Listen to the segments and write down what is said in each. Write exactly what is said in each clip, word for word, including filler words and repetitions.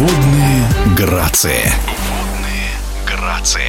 Водные грации. Водные грации.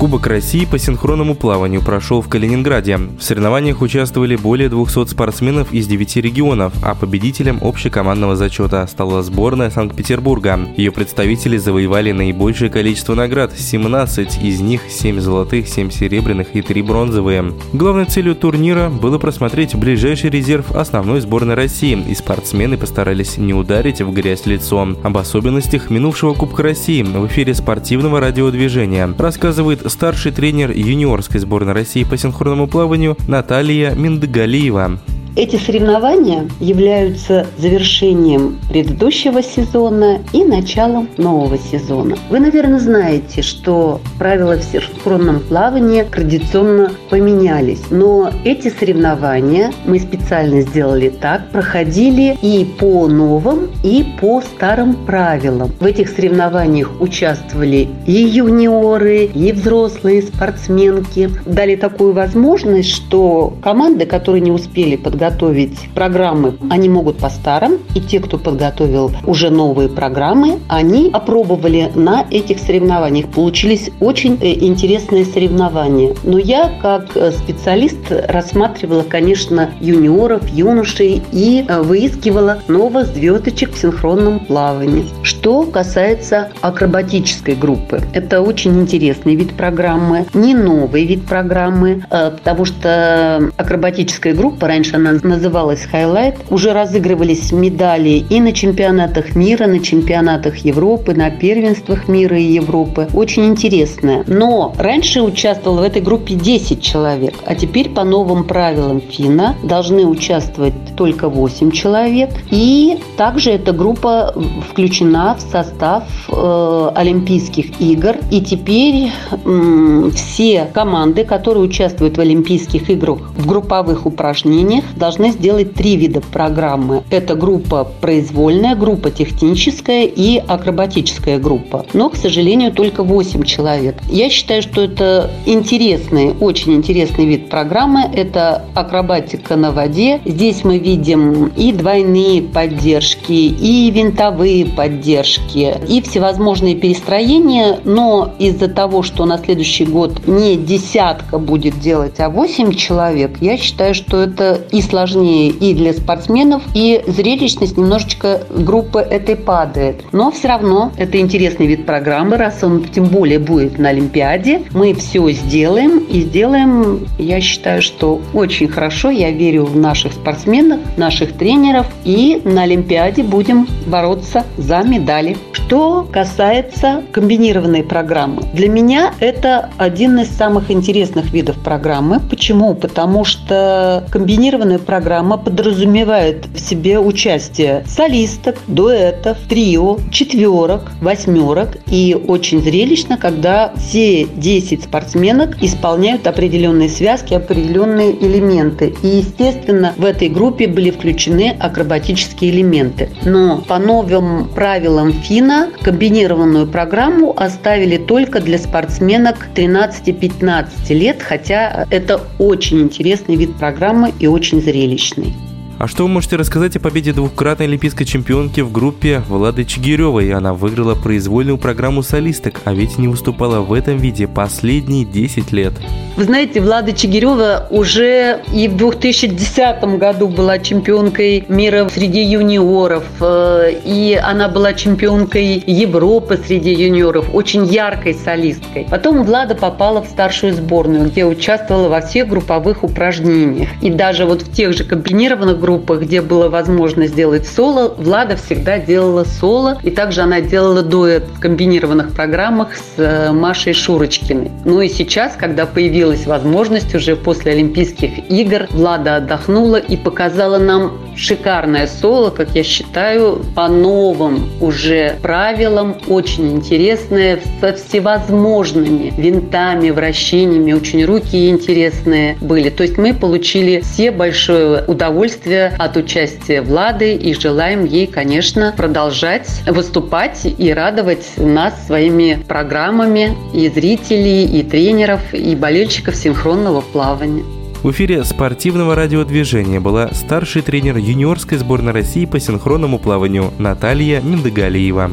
Кубок России по синхронному плаванию прошел в Калининграде. В соревнованиях участвовали более двухсот спортсменов из девяти регионов, а победителем общекомандного зачета стала сборная Санкт-Петербурга. Ее представители завоевали наибольшее количество наград – семнадцать, из них семь золотых, семь серебряных и три бронзовые. Главной целью турнира было просмотреть ближайший резерв основной сборной России, и спортсмены постарались не ударить в грязь лицом. Об особенностях минувшего Кубка России в эфире спортивного радио «Движение» рассказывает старший тренер юниорской сборной России по синхронному плаванию Наталия Мендыгалиева. Эти соревнования являются завершением предыдущего сезона и началом нового сезона. Вы, наверное, знаете, что правила в синхронном плавании традиционно поменялись, но эти соревнования мы специально сделали так, проходили и по новым, и по старым правилам. В этих соревнованиях участвовали и юниоры, и взрослые спортсменки. Дали такую возможность, что команды, которые не успели подготовиться, готовить программы, они могут по старым, и те, кто подготовил уже новые программы, они опробовали на этих соревнованиях. Получились очень интересные соревнования. Но я, как специалист, рассматривала, конечно, юниоров, юношей и выискивала новых звездочек в синхронном плавании. Что касается акробатической группы, это очень интересный вид программы, не новый вид программы, потому что акробатическая группа, раньше она называлась «Хайлайт». Уже разыгрывались медали и на чемпионатах мира, на чемпионатах Европы, на первенствах мира и Европы. Очень интересная. Но раньше участвовало в этой группе десять человек, а теперь по новым правилам ФИНА должны участвовать только восемь человек. И также эта группа включена в состав э, Олимпийских игр. И теперь э, все команды, которые участвуют в Олимпийских играх в групповых упражнениях, должны сделать три вида программы. Это группа произвольная, группа техническая и акробатическая группа. Но, к сожалению, только восемь человек. Я считаю, что это интересный, очень интересный вид программы. Это акробатика на воде. Здесь мы видим и двойные поддержки, и винтовые поддержки, и всевозможные перестроения. Но из-за того, что на следующий год не десятка будет делать, а восемь человек, я считаю, что это и сложнее и для спортсменов, и зрелищность немножечко группы этой падает. Но все равно это интересный вид программы, раз он тем более будет на Олимпиаде. Мы все сделаем и сделаем, я считаю, что очень хорошо. Я верю в наших спортсменов, наших тренеров, и на Олимпиаде будем бороться за медали. Что касается комбинированной программы, для меня это один из самых интересных видов программы. Почему? Потому что комбинированная программа подразумевает в себе участие солисток, дуэтов, трио, четверок, восьмерок. И очень зрелищно, когда все десять спортсменок исполняют определенные связки, определенные элементы. И, естественно, в этой группе были включены акробатические элементы. Но по новым правилам ФИНА комбинированную программу оставили только для спортсменок тринадцати-пятнадцати лет, хотя это очень интересный вид программы и очень зрелищный. А что вы можете рассказать о победе двукратной олимпийской чемпионки в группе Влады Чигирёвой? Она выиграла произвольную программу солисток, а ведь не выступала в этом виде последние десять лет. Вы знаете, Влада Чигирёва уже и в две тысячи десятом году была чемпионкой мира среди юниоров, и она была чемпионкой Европы среди юниоров, очень яркой солисткой. Потом Влада попала в старшую сборную, где участвовала во всех групповых упражнениях. И даже вот в тех же комбинированных группах, где было возможно сделать соло, Влада всегда делала соло, и также она делала дуэт в комбинированных программах с Машей Шурочкиной. Ну и сейчас, когда появилась возможность уже после Олимпийских игр, Влада отдохнула и показала нам шикарное соло, как я считаю, по новым уже правилам, очень интересное, со всевозможными винтами, вращениями, очень руки интересные были. То есть мы получили все большое удовольствие от участия Влады и желаем ей, конечно, продолжать выступать и радовать нас своими программами, и зрителей, и тренеров, и болельщиков синхронного плавания. В эфире спортивного радио «Движение» была старший тренер юниорской сборной России по синхронному плаванию Наталья Мендыгалиева.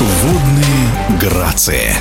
Водные грации.